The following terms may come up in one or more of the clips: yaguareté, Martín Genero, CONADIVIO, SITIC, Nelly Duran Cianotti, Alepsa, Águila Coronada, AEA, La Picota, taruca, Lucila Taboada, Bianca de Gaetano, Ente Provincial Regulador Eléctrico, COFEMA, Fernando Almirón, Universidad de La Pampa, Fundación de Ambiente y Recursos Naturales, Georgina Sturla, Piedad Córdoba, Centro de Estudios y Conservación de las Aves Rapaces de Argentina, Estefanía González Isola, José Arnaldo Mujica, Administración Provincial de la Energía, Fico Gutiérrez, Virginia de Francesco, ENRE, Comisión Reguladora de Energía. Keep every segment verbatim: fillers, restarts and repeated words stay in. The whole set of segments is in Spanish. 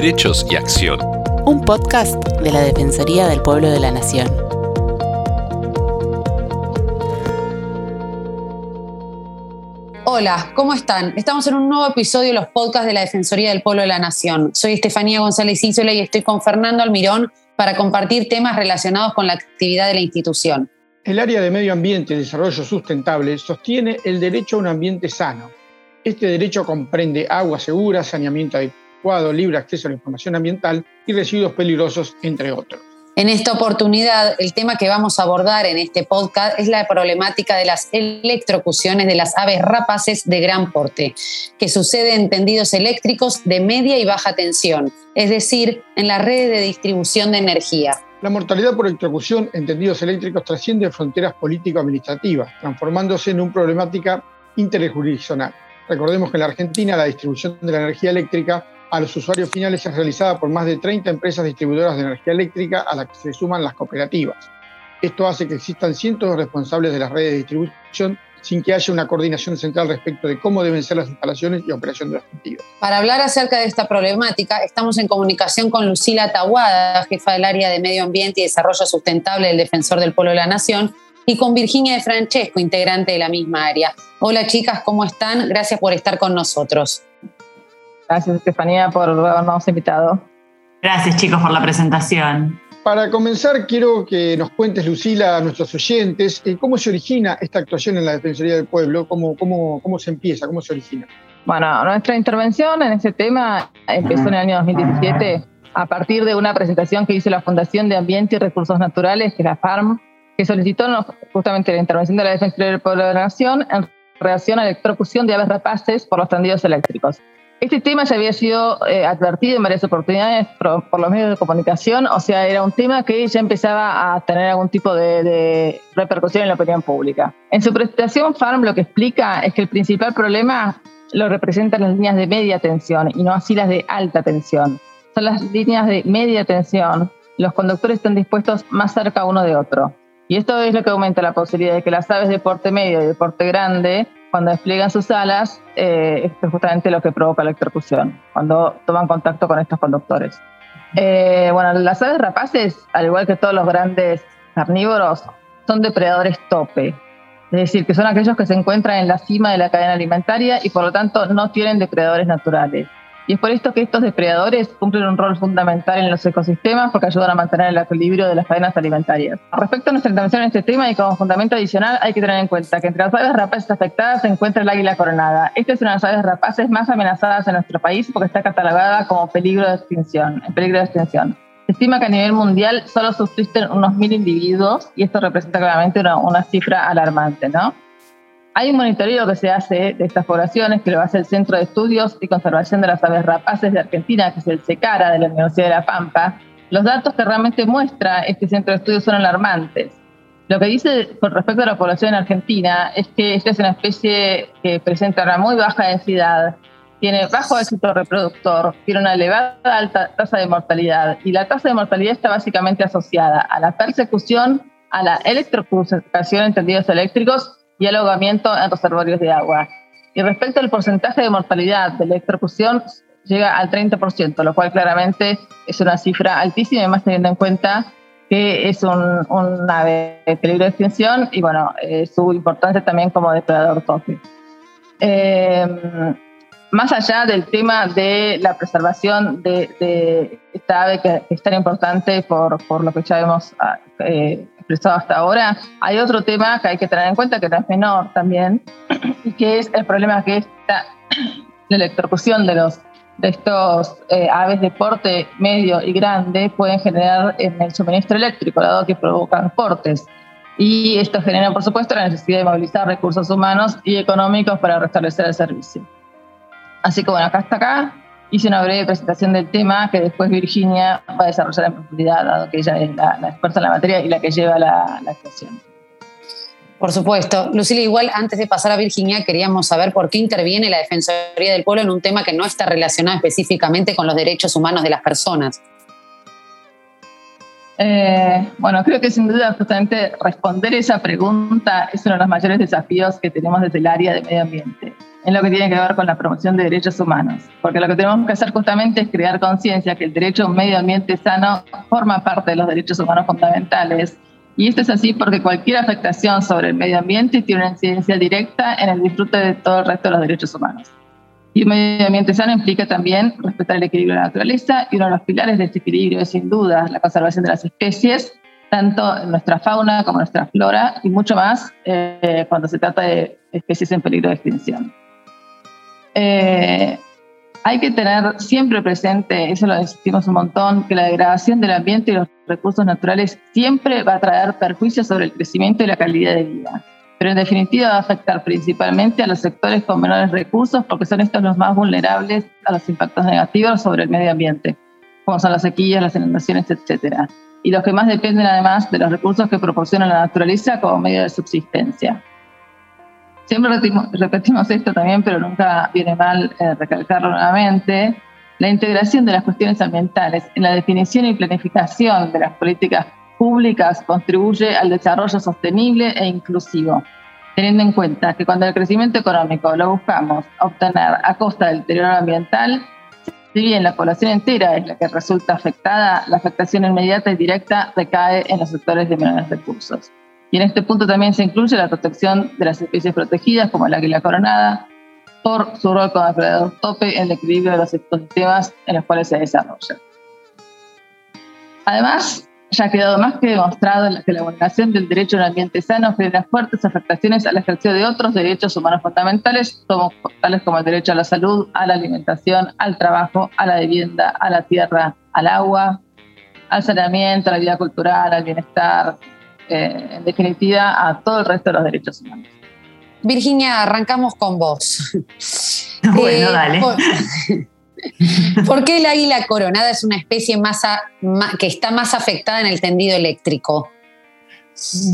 Derechos y Acción. Un podcast de la Defensoría del Pueblo de la Nación. Hola, ¿cómo están? Estamos en un nuevo episodio de los podcasts de la Defensoría del Pueblo de la Nación. Soy Estefanía González Isola y estoy con Fernando Almirón para compartir temas relacionados con la actividad de la institución. El área de Medio Ambiente y Desarrollo Sustentable sostiene el derecho a un ambiente sano. Este derecho comprende agua segura, saneamiento adecuado, libre acceso a la información ambiental y residuos peligrosos, entre otros. En esta oportunidad, el tema que vamos a abordar en este podcast es la problemática de las electrocuciones de las aves rapaces de gran porte, que sucede en tendidos eléctricos de media y baja tensión, es decir, en las redes de distribución de energía. La mortalidad por electrocución en tendidos eléctricos trasciende fronteras político-administrativas, transformándose en una problemática interjurisdiccional. Recordemos que en la Argentina la distribución de la energía eléctrica a los usuarios finales es realizada por más de treinta empresas distribuidoras de energía eléctrica a las que se suman las cooperativas. Esto hace que existan cientos de responsables de las redes de distribución sin que haya una coordinación central respecto de cómo deben ser las instalaciones y operación de los tendidos. Para hablar acerca de esta problemática, estamos en comunicación con Lucila Taboada, jefa del área de Medio Ambiente y Desarrollo Sustentable del Defensor del Pueblo de la Nación, y con Virginia de Francesco, integrante de la misma área. Hola chicas, ¿cómo están? Gracias por estar con nosotros. Gracias Estefanía por habernos invitado. Gracias chicos por la presentación. Para comenzar quiero que nos cuentes, Lucila, a nuestros oyentes cómo se origina esta actuación en la Defensoría del Pueblo, cómo, cómo, cómo se empieza, cómo se origina. Bueno, nuestra intervención en este tema empezó en el año dos mil diecisiete a partir de una presentación que hizo la Fundación de Ambiente y Recursos Naturales, que es la FARM, que solicitó justamente la intervención de la Defensoría del Pueblo de la Nación en relación a la electrocución de aves rapaces por los tendidos eléctricos. Este tema ya había sido eh, advertido en varias oportunidades por, por los medios de comunicación, o sea, era un tema que ya empezaba a tener algún tipo de, de repercusión en la opinión pública. En su presentación, FARM lo que explica es que el principal problema lo representan las líneas de media tensión y no así las de alta tensión. Son las líneas de media tensión, los conductores están dispuestos más cerca uno de otro. Y esto es lo que aumenta la posibilidad de que las aves de porte medio y de porte grande, cuando despliegan sus alas, eh, esto es justamente lo que provoca la electrocución, cuando toman contacto con estos conductores. Eh, bueno, las aves rapaces, al igual que todos los grandes carnívoros, son depredadores tope. Es decir, que son aquellos que se encuentran en la cima de la cadena alimentaria y por lo tanto no tienen depredadores naturales. Y es por esto que estos depredadores cumplen un rol fundamental en los ecosistemas porque ayudan a mantener el equilibrio de las cadenas alimentarias. Respecto a nuestra intervención en este tema y como fundamento adicional, hay que tener en cuenta que entre las aves rapaces afectadas se encuentra el águila coronada. Esta es una de las aves rapaces más amenazadas en nuestro país porque está catalogada como peligro de extinción, en peligro de extinción. Se estima que a nivel mundial solo subsisten unos mil individuos y esto representa claramente una, una cifra alarmante, ¿no? Hay un monitoreo que se hace de estas poblaciones que lo hace el Centro de Estudios y Conservación de las Aves Rapaces de Argentina, que es el CECARA de la Universidad de La Pampa. Los datos que realmente muestra este centro de estudios son alarmantes. Lo que dice con respecto a la población en Argentina es que esta es una especie que presenta una muy baja densidad, tiene bajo éxito reproductor, tiene una elevada alta tasa de mortalidad y la tasa de mortalidad está básicamente asociada a la persecución, a la electrocución en tendidos eléctricos y ahogamiento en reservorios de agua. Y respecto al porcentaje de mortalidad de electrocución, llega al treinta por ciento, lo cual claramente es una cifra altísima, además teniendo en cuenta que es un, un ave de peligro de extinción y bueno, eh, su importancia también como depredador tope. Eh, más allá del tema de la preservación de, de esta ave que es tan importante por, por lo que ya hemos eh, expresado hasta ahora, hay otro tema que hay que tener en cuenta que no es menor también y que es el problema que esta, la electrocución de los de estos eh, aves de porte medio y grande pueden generar en el suministro eléctrico, dado que provocan cortes. Y esto genera, por supuesto, la necesidad de movilizar recursos humanos y económicos para restablecer el servicio. Así que bueno, acá hasta acá hice una breve presentación del tema que después Virginia va a desarrollar en profundidad, dado que ella es la, la experta en la materia y la que lleva la, la actuación. Por supuesto. Lucila, igual antes de pasar a Virginia, queríamos saber por qué interviene la Defensoría del Pueblo en un tema que no está relacionado específicamente con los derechos humanos de las personas. Eh, bueno, creo que sin duda justamente responder esa pregunta es uno de los mayores desafíos que tenemos desde el área de medio ambiente. en lo que tiene que ver con la promoción de derechos humanos. Porque lo que tenemos que hacer justamente es crear conciencia que el derecho a un medio ambiente sano forma parte de los derechos humanos fundamentales. Y esto es así porque cualquier afectación sobre el medio ambiente tiene una incidencia directa en el disfrute de todo el resto de los derechos humanos. Y un medio ambiente sano implica también respetar el equilibrio de la naturaleza, y uno de los pilares de este equilibrio es sin duda la conservación de las especies, tanto en nuestra fauna como en nuestra flora, y mucho más eh, cuando se trata de especies en peligro de extinción. Eh, hay que tener siempre presente, eso lo decimos un montón, que la degradación del ambiente y los recursos naturales siempre va a traer perjuicios sobre el crecimiento y la calidad de vida. Pero en definitiva va a afectar principalmente a los sectores con menores recursos, porque son estos los más vulnerables a los impactos negativos sobre el medio ambiente, como son las sequías, las inundaciones, etcétera. Y los que más dependen además de los recursos que proporciona la naturaleza como medio de subsistencia. Siempre repetimos esto también, pero nunca viene mal recalcarlo nuevamente. La integración de las cuestiones ambientales en la definición y planificación de las políticas públicas contribuye al desarrollo sostenible e inclusivo, teniendo en cuenta que cuando el crecimiento económico lo buscamos obtener a costa del deterioro ambiental, si bien la población entera es la que resulta afectada, la afectación inmediata y directa recae en los sectores de menores recursos. Y en este punto también se incluye la protección de las especies protegidas, como el águila coronada, por su rol como depredador tope en el equilibrio de los ecosistemas en los cuales se desarrolla. Además, ya ha quedado más que demostrado que la vulneración del derecho a un ambiente sano genera fuertes afectaciones al ejercicio de otros derechos humanos fundamentales, tales como el derecho a la salud, a la alimentación, al trabajo, a la vivienda, a la tierra, al agua, al saneamiento, a la vida cultural, al bienestar, eh, en definitiva, a todo el resto de los derechos humanos. Virginia, arrancamos con vos. Bueno, eh, dale. Por... ¿Por qué el águila coronada es una especie más a, más, que está más afectada en el tendido eléctrico?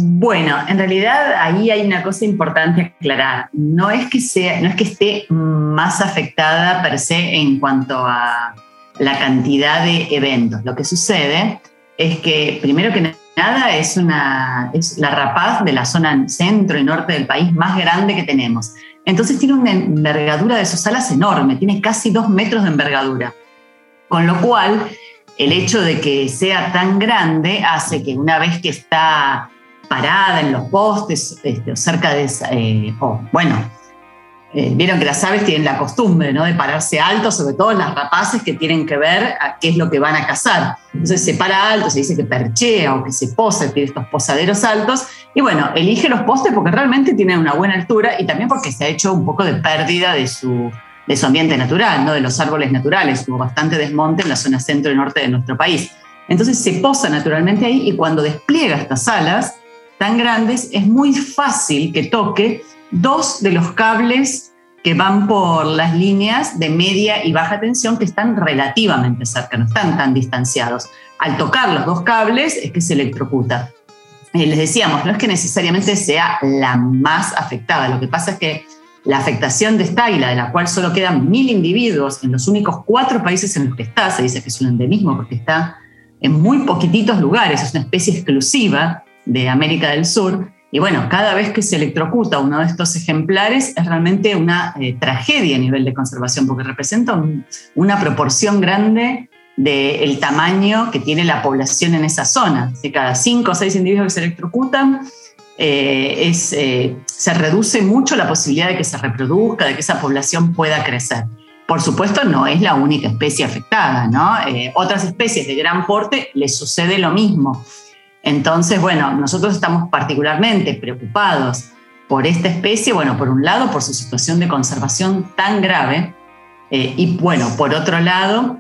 Bueno, en realidad ahí hay una cosa importante a aclarar. No es que sea, no es que esté más afectada per se en cuanto a la cantidad de eventos. Lo que sucede es que, primero que nada, es, una, es la rapaz de la zona centro y norte del país más grande que tenemos. Entonces tiene una envergadura de sus alas enorme, tiene casi dos metros de envergadura. Con lo cual, el hecho de que sea tan grande hace que una vez que está parada en los postes, este, cerca de... Eh, oh, bueno, eh, vieron que las aves tienen la costumbre, ¿no?, de pararse alto, sobre todo las rapaces que tienen que ver a qué es lo que van a cazar. Entonces se para alto, se dice que perchea o que se posa, tiene estos posaderos altos. Y bueno, elige los postes porque realmente tienen una buena altura y también porque se ha hecho un poco de pérdida de su, de su ambiente natural, ¿no?, de los árboles naturales. Hubo bastante desmonte en la zona centro y norte de nuestro país. Entonces se posa naturalmente ahí, y cuando despliega estas alas tan grandes es muy fácil que toque dos de los cables que van por las líneas de media y baja tensión, que están relativamente cerca, no están tan distanciados. Al tocar los dos cables es que se electrocuta. Les decíamos, no es que necesariamente sea la más afectada, lo que pasa es que la afectación de esta águila, de la cual solo quedan mil individuos en los únicos cuatro países en los que está, se dice que es un endemismo porque está en muy poquititos lugares, es una especie exclusiva de América del Sur, y bueno, cada vez que se electrocuta uno de estos ejemplares es realmente una eh, tragedia a nivel de conservación, porque representa un, una proporción grande del tamaño que tiene la población en esa zona. De cada cinco o seis individuos que se electrocutan, eh, es, eh, se reduce mucho la posibilidad de que se reproduzca, de que esa población pueda crecer. Por supuesto, no es la única especie afectada, ¿no? Eh, otras especies de gran porte les sucede lo mismo. Entonces, bueno, nosotros estamos particularmente preocupados por esta especie, bueno, por un lado, por su situación de conservación tan grave, eh, y bueno, por otro lado,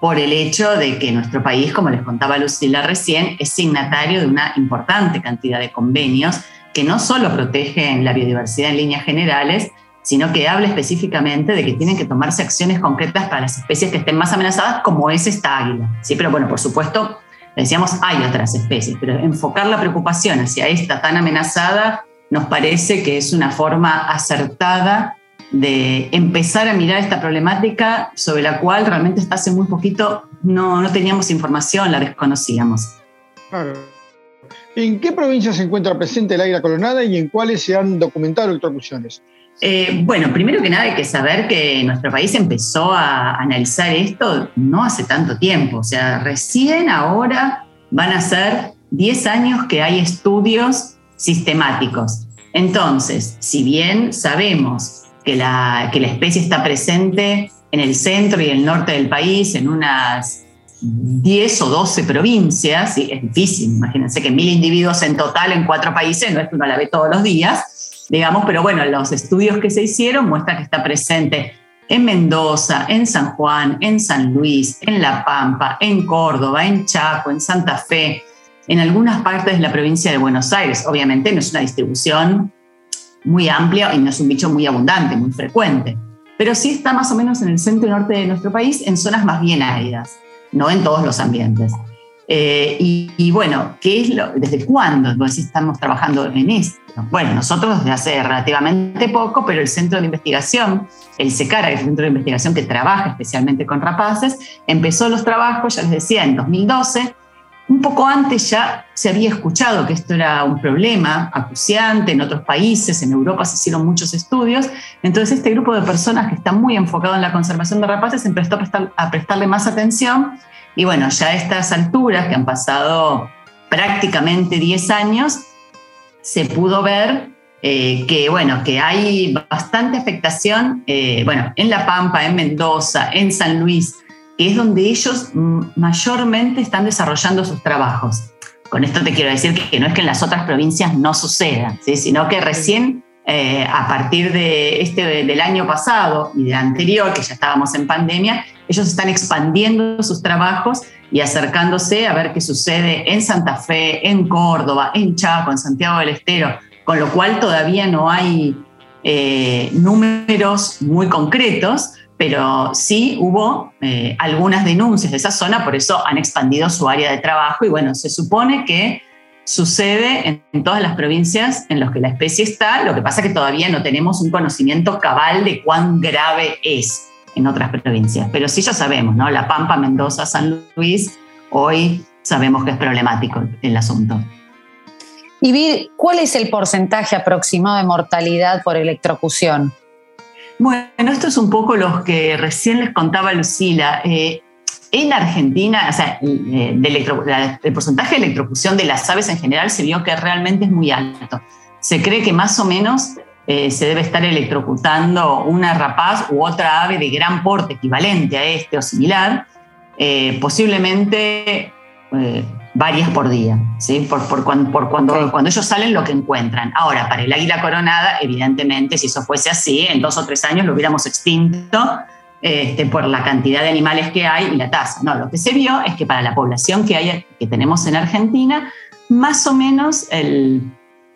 por el hecho de que nuestro país, como les contaba Lucila recién, es signatario de una importante cantidad de convenios que no solo protegen la biodiversidad en líneas generales, sino que habla específicamente de que tienen que tomarse acciones concretas para las especies que estén más amenazadas, como es esta águila. Sí, pero bueno, por supuesto, decíamos, hay otras especies, pero enfocar la preocupación hacia esta tan amenazada nos parece que es una forma acertada de empezar a mirar esta problemática, sobre la cual realmente hasta hace muy poquito no, no teníamos información, la desconocíamos. Claro. ¿En qué provincias se encuentra presente el águila coronada y en cuáles se han documentado electrocuciones? Eh, bueno, primero que nada hay que saber que nuestro país empezó a analizar esto no hace tanto tiempo. O sea, recién ahora van a ser diez años que hay estudios sistemáticos. Entonces, si bien sabemos que la, que la especie está presente en el centro y el norte del país, en unas diez o doce provincias, ¿sí? Es difícil, imagínense que mil individuos en total en cuatro países, no es que uno la ve todos los días, digamos, pero bueno, los estudios que se hicieron muestran que está presente en Mendoza, en San Juan, en San Luis, en La Pampa, en Córdoba, en Chaco, en Santa Fe, en algunas partes de la provincia de Buenos Aires. Obviamente no es una distribución muy amplia y no es un bicho muy abundante, muy frecuente, pero sí está más o menos en el centro y norte de nuestro país, en zonas más bien áridas, no en todos los ambientes. Eh, y, y bueno, ¿qué es lo, ¿desde cuándo estamos trabajando en esto? Bueno, nosotros desde hace relativamente poco, pero el Centro de Investigación, el CECARA, el Centro de Investigación que trabaja especialmente con rapaces, empezó los trabajos, ya les decía, en dos mil doce. Un poco antes ya se había escuchado que esto era un problema acuciante en otros países, en Europa se hicieron muchos estudios. Entonces este grupo de personas que está muy enfocado en la conservación de rapaces se empezó a, prestar, a prestarle más atención. Y bueno, ya a estas alturas, que han pasado prácticamente diez años, se pudo ver eh, que, bueno, que hay bastante afectación eh, bueno, en La Pampa, en Mendoza, en San Luis, que es donde ellos mayormente están desarrollando sus trabajos. Con esto te quiero decir que no es que en las otras provincias no suceda, ¿sí? Sino que recién eh, a partir de este, del año pasado y del anterior, que ya estábamos en pandemia, ellos están expandiendo sus trabajos y acercándose a ver qué sucede en Santa Fe, en Córdoba, en Chaco, en Santiago del Estero, con lo cual todavía no hay eh, números muy concretos, pero sí hubo eh, algunas denuncias de esa zona, por eso han expandido su área de trabajo. Y bueno, se supone que sucede en, en todas las provincias en las que la especie está, lo que pasa es que todavía no tenemos un conocimiento cabal de cuán grave es en otras provincias. Pero sí ya sabemos, ¿no? La Pampa, Mendoza, San Luis, hoy sabemos que es problemático el asunto. Y Vir, ¿cuál es el porcentaje aproximado de mortalidad por electrocución? Bueno, esto es un poco lo que recién les contaba Lucila. Eh, en Argentina, o sea, de electro, la, el porcentaje de electrocución de las aves en general se vio que realmente es muy alto. Se cree que más o menos eh, se debe estar electrocutando una rapaz u otra ave de gran porte, equivalente a este o similar, eh, posiblemente eh, varias por día, ¿sí? por, por, cuando, por cuando, okay. Cuando ellos salen, lo que encuentran. Ahora, para el águila coronada, evidentemente, si eso fuese así, en dos o tres años lo hubiéramos extinto este, por la cantidad de animales que hay y la tasa. No, lo que se vio es que para la población que, hay, que tenemos en Argentina, más o menos el,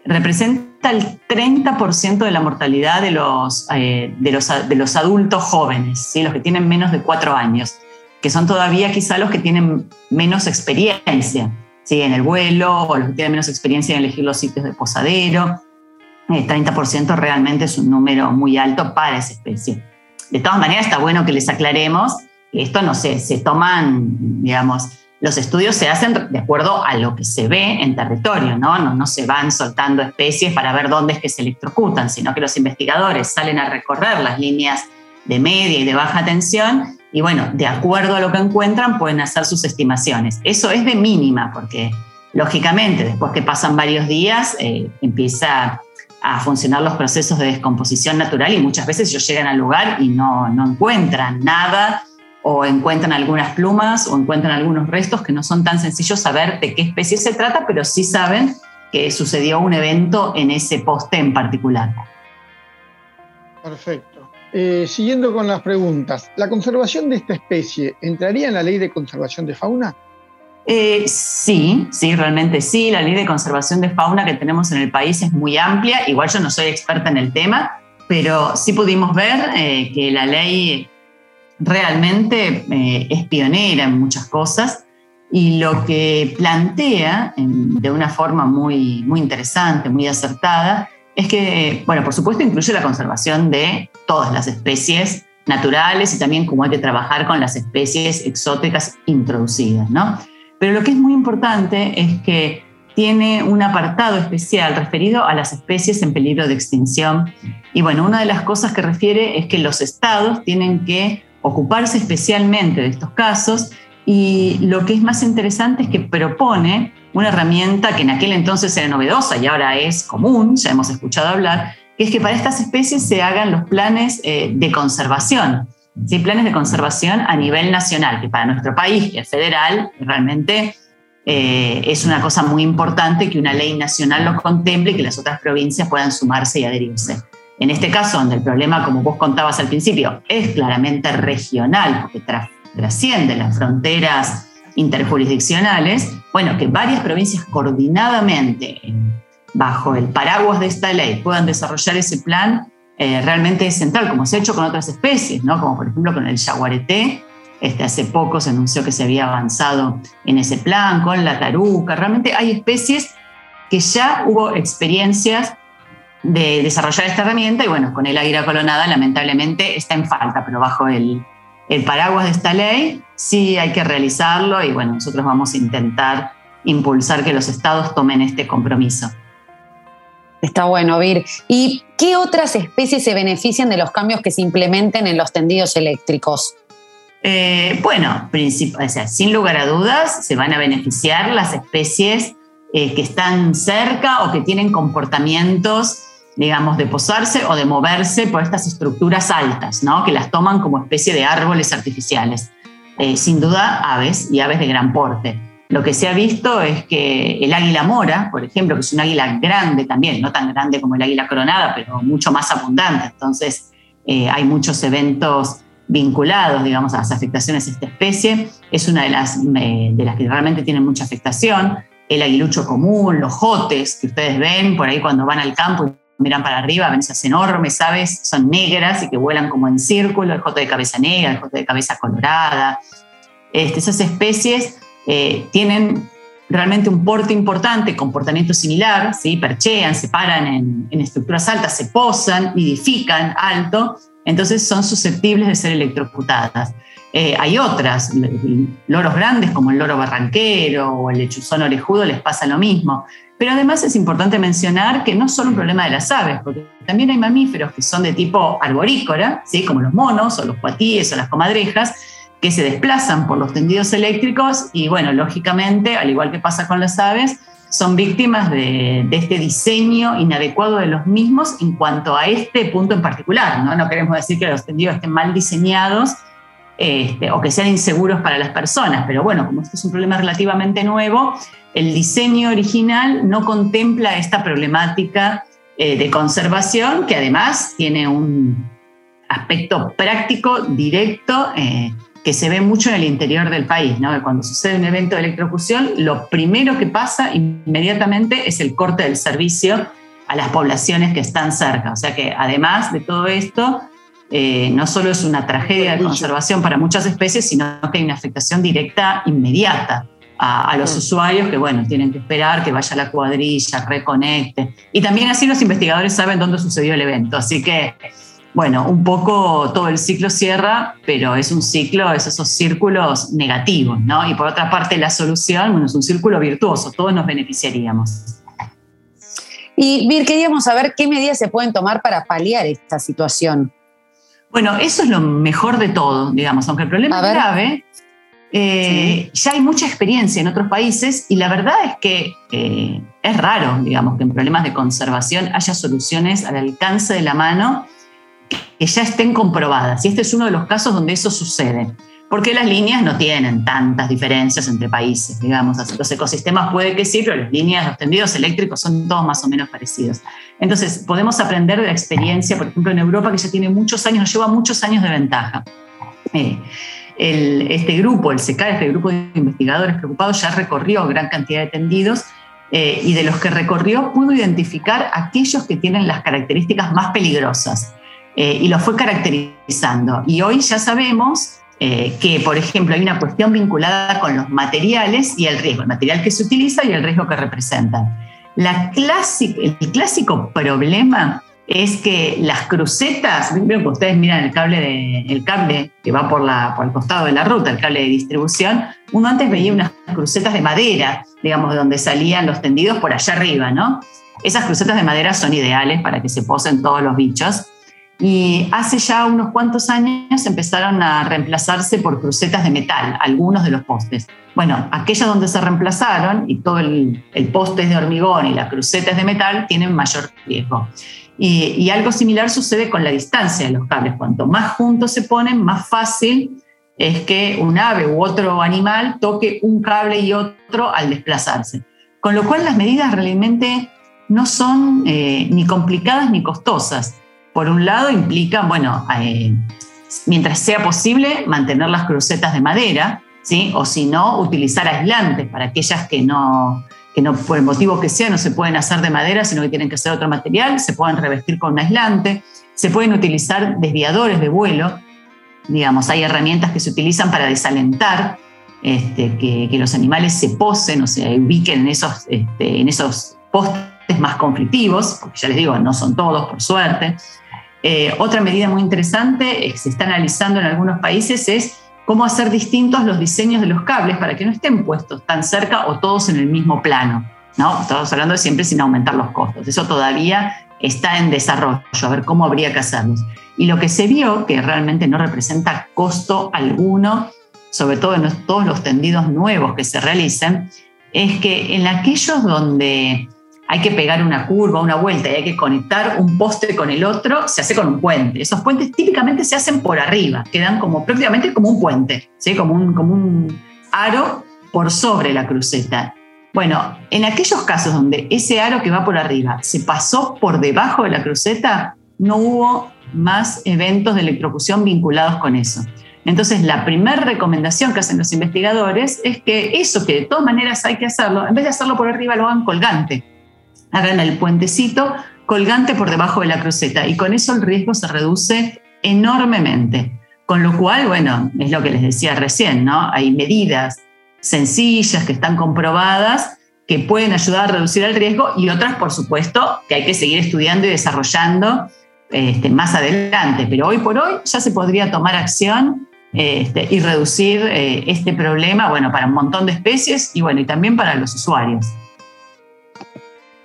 representa el treinta por ciento de la mortalidad de los, eh, de los, de los adultos jóvenes, ¿sí? Los que tienen menos de cuatro años, que son todavía quizá los que tienen menos experiencia, ¿sí? En el vuelo, o los que tienen menos experiencia en elegir los sitios de posadero. El treinta por ciento realmente es un número muy alto para esa especie. De todas maneras, está bueno que les aclaremos que esto no se, se toman, digamos, los estudios se hacen de acuerdo a lo que se ve en territorio, ¿no? No, no se van soltando especies para ver dónde es que se electrocutan, sino que los investigadores salen a recorrer las líneas de media y de baja tensión. Y bueno, de acuerdo a lo que encuentran, pueden hacer sus estimaciones. Eso es de mínima, porque lógicamente después que pasan varios días eh, empieza a funcionar los procesos de descomposición natural y muchas veces ellos llegan al lugar y no, no encuentran nada, o encuentran algunas plumas o encuentran algunos restos que no son tan sencillos saber de qué especie se trata, pero sí saben que sucedió un evento en ese poste en particular. Perfecto. Eh, siguiendo con las preguntas, ¿la conservación de esta especie entraría en la ley de conservación de fauna? Eh, sí, sí, realmente sí. La ley de conservación de fauna que tenemos en el país es muy amplia. Igual yo no soy experta en el tema, pero sí pudimos ver eh, que la ley realmente eh, es pionera en muchas cosas y lo que plantea en, de una forma muy, muy interesante, muy acertada, es que, bueno, por supuesto incluye la conservación de todas las especies naturales y también cómo hay que trabajar con las especies exóticas introducidas, ¿no? Pero lo que es muy importante es que tiene un apartado especial referido a las especies en peligro de extinción. Y bueno, una de las cosas que refiere es que los estados tienen que ocuparse especialmente de estos casos, y lo que es más interesante es que propone una herramienta que en aquel entonces era novedosa y ahora es común, ya hemos escuchado hablar, que es que para estas especies se hagan los planes eh, de conservación, ¿sí? Planes de conservación a nivel nacional, que para nuestro país, que es federal, realmente eh, es una cosa muy importante que una ley nacional lo contemple y que las otras provincias puedan sumarse y adherirse. En este caso, donde el problema, como vos contabas al principio, es claramente regional, porque tra- trasciende las fronteras interjurisdiccionales, bueno, que varias provincias coordinadamente, bajo el paraguas de esta ley, puedan desarrollar ese plan, eh, realmente es central, como se ha hecho con otras especies, ¿no? Como por ejemplo con el yaguareté, este, hace poco se anunció que se había avanzado en ese plan, con la taruca. Realmente hay especies que ya hubo experiencias de desarrollar esta herramienta, y bueno, con el águila coronada lamentablemente está en falta, pero bajo el, el paraguas de esta ley sí hay que realizarlo, y bueno, nosotros vamos a intentar impulsar que los estados tomen este compromiso. Está bueno, Vir. ¿Y qué otras especies se benefician de los cambios que se implementen en los tendidos eléctricos? Eh, bueno, princip- o sea, sin lugar a dudas se van a beneficiar las especies eh, que están cerca o que tienen comportamientos, digamos, de posarse o de moverse por estas estructuras altas, ¿no? Que las toman como especie de árboles artificiales. Eh, sin duda, aves y aves de gran porte. Lo que se ha visto es que el águila mora, por ejemplo, que es un águila grande también, no tan grande como el águila coronada, pero mucho más abundante. Entonces, eh, hay muchos eventos vinculados, digamos, a las afectaciones de esta especie. Es una de las, eh, de las que realmente tienen mucha afectación. El aguilucho común, los jotes que ustedes ven por ahí cuando van al campo y miran para arriba, ven esas enormes aves, son negras y que vuelan como en círculo, el jote de cabeza negra, el jote de cabeza colorada. Este, esas especies... Eh, tienen realmente un porte importante, comportamiento similar, ¿sí? Perchean, se paran en, en estructuras altas, se posan, nidifican alto, entonces son susceptibles de ser electrocutadas. Eh, hay otras, loros grandes como el loro barranquero o el lechuzón orejudo, les pasa lo mismo. Pero además es importante mencionar que no es solo un problema de las aves, porque también hay mamíferos que son de tipo arborícola, ¿sí? Como los monos o los cuatíes o las comadrejas, que se desplazan por los tendidos eléctricos y, bueno, lógicamente, al igual que pasa con las aves, son víctimas de, de este diseño inadecuado de los mismos en cuanto a este punto en particular, ¿no? No queremos decir que los tendidos estén mal diseñados este, o que sean inseguros para las personas, pero bueno, como este es un problema relativamente nuevo, el diseño original no contempla esta problemática eh, de conservación, que además tiene un aspecto práctico, directo, eh, que se ve mucho en el interior del país, ¿no? Que cuando sucede un evento de electrocución, lo primero que pasa inmediatamente es el corte del servicio a las poblaciones que están cerca. O sea que además de todo esto, eh, no solo es una tragedia de conservación para muchas especies, sino que hay una afectación directa, inmediata a, a los usuarios que, bueno, tienen que esperar que vaya la cuadrilla, reconecte. Y también así los investigadores saben dónde sucedió el evento. Así que... Bueno, un poco todo el ciclo cierra, pero es un ciclo, es esos círculos negativos, ¿no? Y por otra parte, la solución, bueno, es un círculo virtuoso, todos nos beneficiaríamos. Y, Vir, queríamos saber qué medidas se pueden tomar para paliar esta situación. Bueno, eso es lo mejor de todo, digamos, aunque el problema es grave, eh, sí. Ya hay mucha experiencia en otros países y la verdad es que eh, es raro, digamos, que en problemas de conservación haya soluciones al alcance de la mano que ya estén comprobadas, y este es uno de los casos donde eso sucede, porque las líneas no tienen tantas diferencias entre países, digamos, los ecosistemas puede que sí, pero las líneas, los tendidos eléctricos son todos más o menos parecidos. Entonces, podemos aprender de la experiencia, por ejemplo, en Europa, que ya tiene muchos años, nos lleva muchos años de ventaja. Eh, el, este grupo, el SECAR, este grupo de investigadores preocupados, ya recorrió gran cantidad de tendidos, eh, y de los que recorrió pudo identificar aquellos que tienen las características más peligrosas. Eh, y lo fue caracterizando. Y hoy ya sabemos eh, que, por ejemplo, hay una cuestión vinculada con los materiales y el riesgo, el material que se utiliza y el riesgo que representan. La clásica, el clásico problema es que las crucetas, veo que ustedes miran el cable, de, el cable que va por, la, por el costado de la ruta, el cable de distribución, uno antes veía unas crucetas de madera, digamos, de donde salían los tendidos por allá arriba, ¿no? Esas crucetas de madera son ideales para que se posen todos los bichos. Y hace ya unos cuantos años empezaron a reemplazarse por crucetas de metal, algunos de los postes. Bueno, aquellas donde se reemplazaron y todo el, el poste es de hormigón y la cruceta es de metal, tienen mayor riesgo. Y, y algo similar sucede con la distancia de los cables. Cuanto más juntos se ponen, más fácil es que un ave u otro animal toque un cable y otro al desplazarse. Con lo cual las medidas realmente no son eh, ni complicadas ni costosas. Por un lado implica, bueno, eh, mientras sea posible mantener las crucetas de madera, ¿sí? O si no, utilizar aislantes para aquellas que no, que no, por el motivo que sea, no se pueden hacer de madera, sino que tienen que hacer otro material, se pueden revestir con un aislante, se pueden utilizar desviadores de vuelo, digamos, hay herramientas que se utilizan para desalentar este, que, que los animales se posen o se ubiquen en esos, este, en esos postes más conflictivos, porque ya les digo, no son todos, por suerte. Eh, otra medida muy interesante que se está analizando en algunos países es cómo hacer distintos los diseños de los cables para que no estén puestos tan cerca o todos en el mismo plano, ¿no? Estamos hablando de siempre sin aumentar los costos. Eso todavía está en desarrollo, a ver cómo habría que hacerlos. Y lo que se vio, que realmente no representa costo alguno, sobre todo en los, todos los tendidos nuevos que se realicen, es que en aquellos donde hay que pegar una curva, una vuelta y hay que conectar un poste con el otro, se hace con un puente. Esos puentes típicamente se hacen por arriba, quedan como, prácticamente como un puente, ¿sí? como, un, como un aro por sobre la cruceta. Bueno, en aquellos casos donde ese aro que va por arriba se pasó por debajo de la cruceta, no hubo más eventos de electrocución vinculados con eso. Entonces, la primera recomendación que hacen los investigadores es que eso, que de todas maneras hay que hacerlo, en vez de hacerlo por arriba, lo hagan colgante. Hagan el puentecito colgante por debajo de la cruceta y con eso el riesgo se reduce enormemente. Con lo cual, bueno, es lo que les decía recién, ¿no? Hay medidas sencillas que están comprobadas que pueden ayudar a reducir el riesgo y otras, por supuesto, que hay que seguir estudiando y desarrollando este, más adelante. Pero hoy por hoy ya se podría tomar acción este, y reducir eh, este problema, bueno, para un montón de especies y, bueno, y también para los usuarios.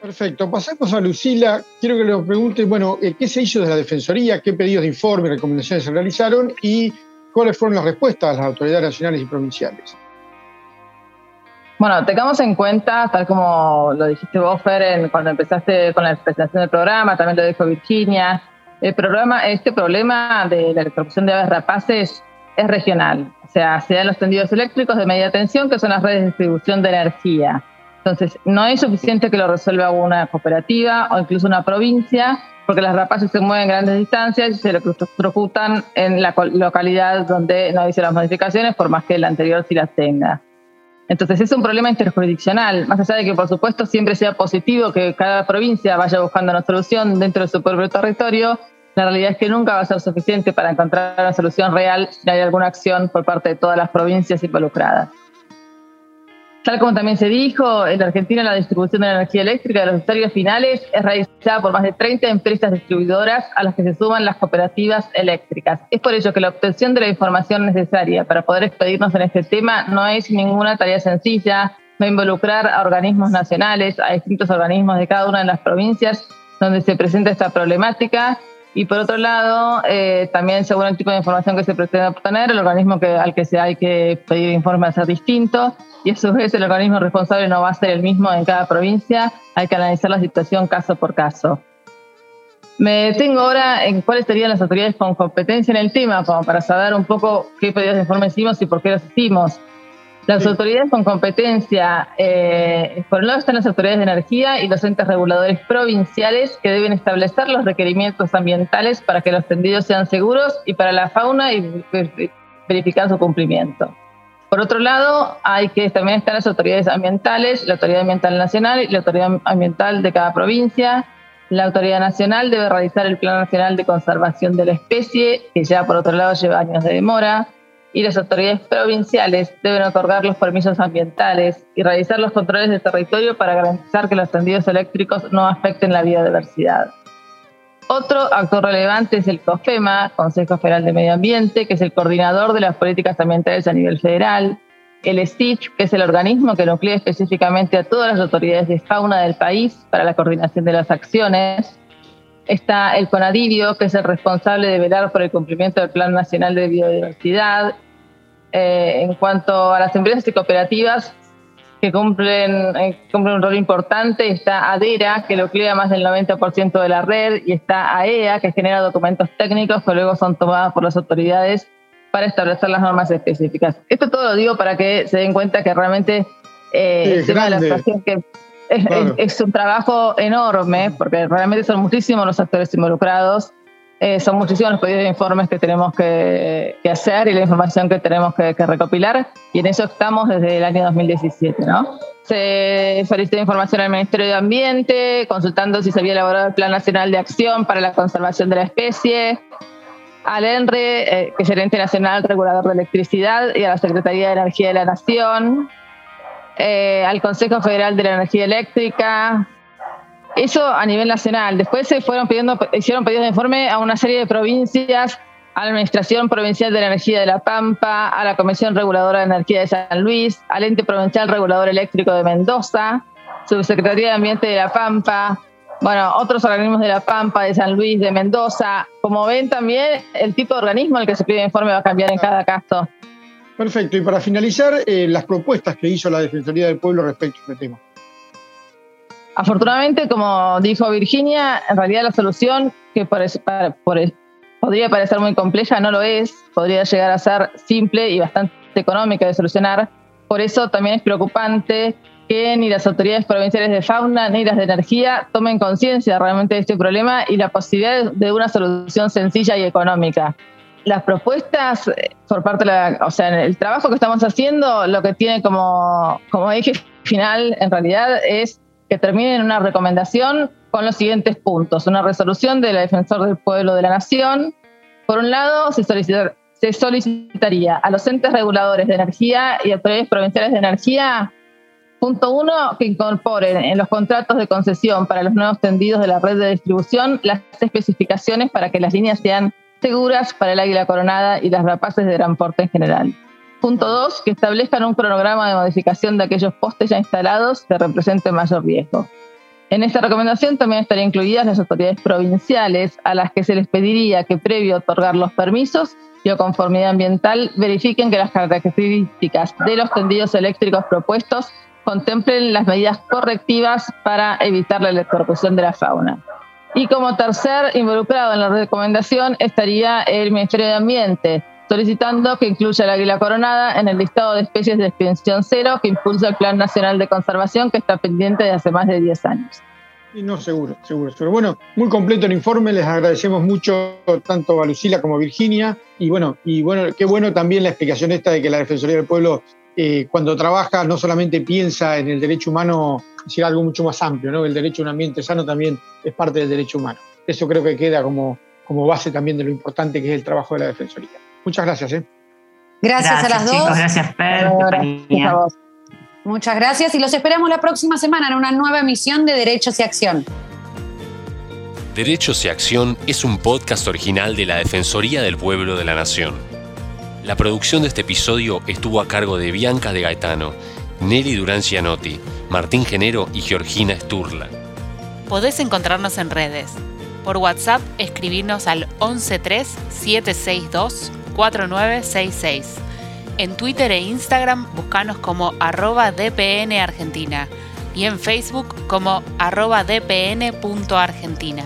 Perfecto, pasemos a Lucila. Quiero que nos pregunte, bueno, ¿qué se hizo desde la Defensoría? ¿Qué pedidos de informe y recomendaciones se realizaron? ¿Y cuáles fueron las respuestas de las autoridades nacionales y provinciales? Bueno, tengamos en cuenta, tal como lo dijiste vos, Fer, cuando empezaste con la presentación del programa, también lo dijo Virginia, el programa, este problema de la electrocución de aves rapaces es regional. O sea, se dan los tendidos eléctricos de media tensión, que son las redes de distribución de energía. Entonces, no es suficiente que lo resuelva una cooperativa o incluso una provincia, porque las rapaces se mueven grandes distancias y se electrocutan en la localidad donde no hizo las modificaciones, por más que la anterior sí las tenga. Entonces, es un problema interjurisdiccional, más allá de que, por supuesto, siempre sea positivo que cada provincia vaya buscando una solución dentro de su propio territorio, la realidad es que nunca va a ser suficiente para encontrar una solución real si hay alguna acción por parte de todas las provincias involucradas. Tal como también se dijo, en Argentina la distribución de la energía eléctrica de los usuarios finales es realizada por más de treinta empresas distribuidoras a las que se suman las cooperativas eléctricas. Es por ello que la obtención de la información necesaria para poder expedirnos en este tema no es ninguna tarea sencilla, va a involucrar a organismos nacionales, a distintos organismos de cada una de las provincias donde se presenta esta problemática. Y por otro lado, eh, también según el tipo de información que se pretende obtener, el organismo que, al que se hay que pedir informe va a ser distinto, y a su vez el organismo responsable no va a ser el mismo en cada provincia, hay que analizar la situación caso por caso. Me detengo ahora en cuáles serían las autoridades con competencia en el tema, como para saber un poco qué pedidos de informe hicimos y por qué los hicimos. Las sí. autoridades con competencia, eh, por un lado están las autoridades de energía y los entes reguladores provinciales que deben establecer los requerimientos ambientales para que los tendidos sean seguros y para la fauna y verificar su cumplimiento. Por otro lado, hay que también están las autoridades ambientales, la Autoridad Ambiental Nacional y la Autoridad Ambiental de cada provincia. La Autoridad Nacional debe realizar el Plan Nacional de Conservación de la Especie, que ya por otro lado lleva años de demora. Y las autoridades provinciales deben otorgar los permisos ambientales y realizar los controles de territorio para garantizar que los tendidos eléctricos no afecten la biodiversidad. Otro actor relevante es el COFEMA, Consejo Federal de Medio Ambiente, que es el coordinador de las políticas ambientales a nivel federal. El S I T I C, que es el organismo que nuclea específicamente a todas las autoridades de fauna del país para la coordinación de las acciones. Está el CONADIVIO, que es el responsable de velar por el cumplimiento del Plan Nacional de Biodiversidad. Eh, en cuanto a las empresas y cooperativas, que cumplen, eh, cumplen un rol importante, está ADERA, que nuclea más del noventa por ciento de la red, y está A E A, que genera documentos técnicos que luego son tomados por las autoridades para establecer las normas específicas. Esto todo lo digo para que se den cuenta que realmente eh, sí, el tema grande. de la actuación que es, claro. es, es un trabajo enorme, porque realmente son muchísimos los actores involucrados, eh, son muchísimos los pedidos de informes que tenemos que, que hacer y la información que tenemos que, que recopilar, y en eso estamos desde el año dos mil diecisiete, ¿no? Se solicitó información al Ministerio de Ambiente, consultando si se había elaborado el Plan Nacional de Acción para la Conservación de la Especie, al ENRE, eh, que es el Ente Nacional Regulador de Electricidad, y a la Secretaría de Energía de la Nación, eh, al Consejo Federal de la Energía Eléctrica, eso a nivel nacional. Después se fueron pidiendo, hicieron pedidos de informe a una serie de provincias, a la Administración Provincial de la Energía de La Pampa, a la Comisión Reguladora de Energía de San Luis, al Ente Provincial Regulador Eléctrico de Mendoza, Subsecretaría de Ambiente de La Pampa, bueno, otros organismos de La Pampa, de San Luis, de Mendoza. Como ven también, el tipo de organismo al que se pide informe va a cambiar en cada caso. Perfecto. Y para finalizar, eh, las propuestas que hizo la Defensoría del Pueblo respecto a este tema. Afortunadamente, como dijo Virginia, en realidad la solución, que por, para, por, podría parecer muy compleja, no lo es. Podría llegar a ser simple y bastante económica de solucionar. Por eso también es preocupante que ni las autoridades provinciales de fauna ni las de energía tomen conciencia realmente de este problema y la posibilidad de una solución sencilla y económica. Las propuestas, por parte de la, o sea, el trabajo que estamos haciendo, lo que tiene como, como eje final en realidad es que termine en una recomendación con los siguientes puntos: una resolución del Defensor del Pueblo de la Nación. Por un lado, se solicita, se solicitaría a los entes reguladores de energía y autoridades provinciales de energía, punto uno, que incorporen en los contratos de concesión para los nuevos tendidos de la red de distribución las especificaciones para que las líneas sean seguras para el Águila Coronada y las rapaces de transporte en general. Punto dos, que establezcan un cronograma de modificación de aquellos postes ya instalados que representen mayor riesgo. En esta recomendación también estarían incluidas las autoridades provinciales, a las que se les pediría que, previo a otorgar los permisos y o conformidad ambiental, verifiquen que las características de los tendidos eléctricos propuestos contemplen las medidas correctivas para evitar la electrocución de la fauna. Y como tercer involucrado en la recomendación estaría el Ministerio de Ambiente, solicitando que incluya el águila coronada en el listado de especies de extinción cero que impulsa el Plan Nacional de Conservación, que está pendiente desde hace más de diez años. Y no, seguro, seguro, seguro. Bueno, muy completo el informe, les agradecemos mucho tanto a Lucila como a Virginia, y bueno, y bueno, qué bueno también la explicación esta de que la Defensoría del Pueblo, Eh, cuando trabaja, no solamente piensa en el derecho humano, sino algo mucho más amplio, ¿no? El derecho a un ambiente sano también es parte del derecho humano. Eso creo que queda como, como base también de lo importante que es el trabajo de la Defensoría. Muchas gracias. ¿eh? Gracias, gracias a las chicos, dos. Gracias, Fer. Gracias a vos. Muchas gracias y los esperamos la próxima semana en una nueva emisión de Derechos y Acción. Derechos y Acción es un podcast original de la Defensoría del Pueblo de la Nación. La producción de este episodio estuvo a cargo de Bianca de Gaetano, Nelly Duran Cianotti, Martín Genero y Georgina Sturla. Podés encontrarnos en redes. Por WhatsApp, escribirnos al once tres, siete seis dos, cuatro nueve seis seis. En Twitter e Instagram, buscanos como arroba D P N Argentina y en Facebook como arroba D P N punto Argentina.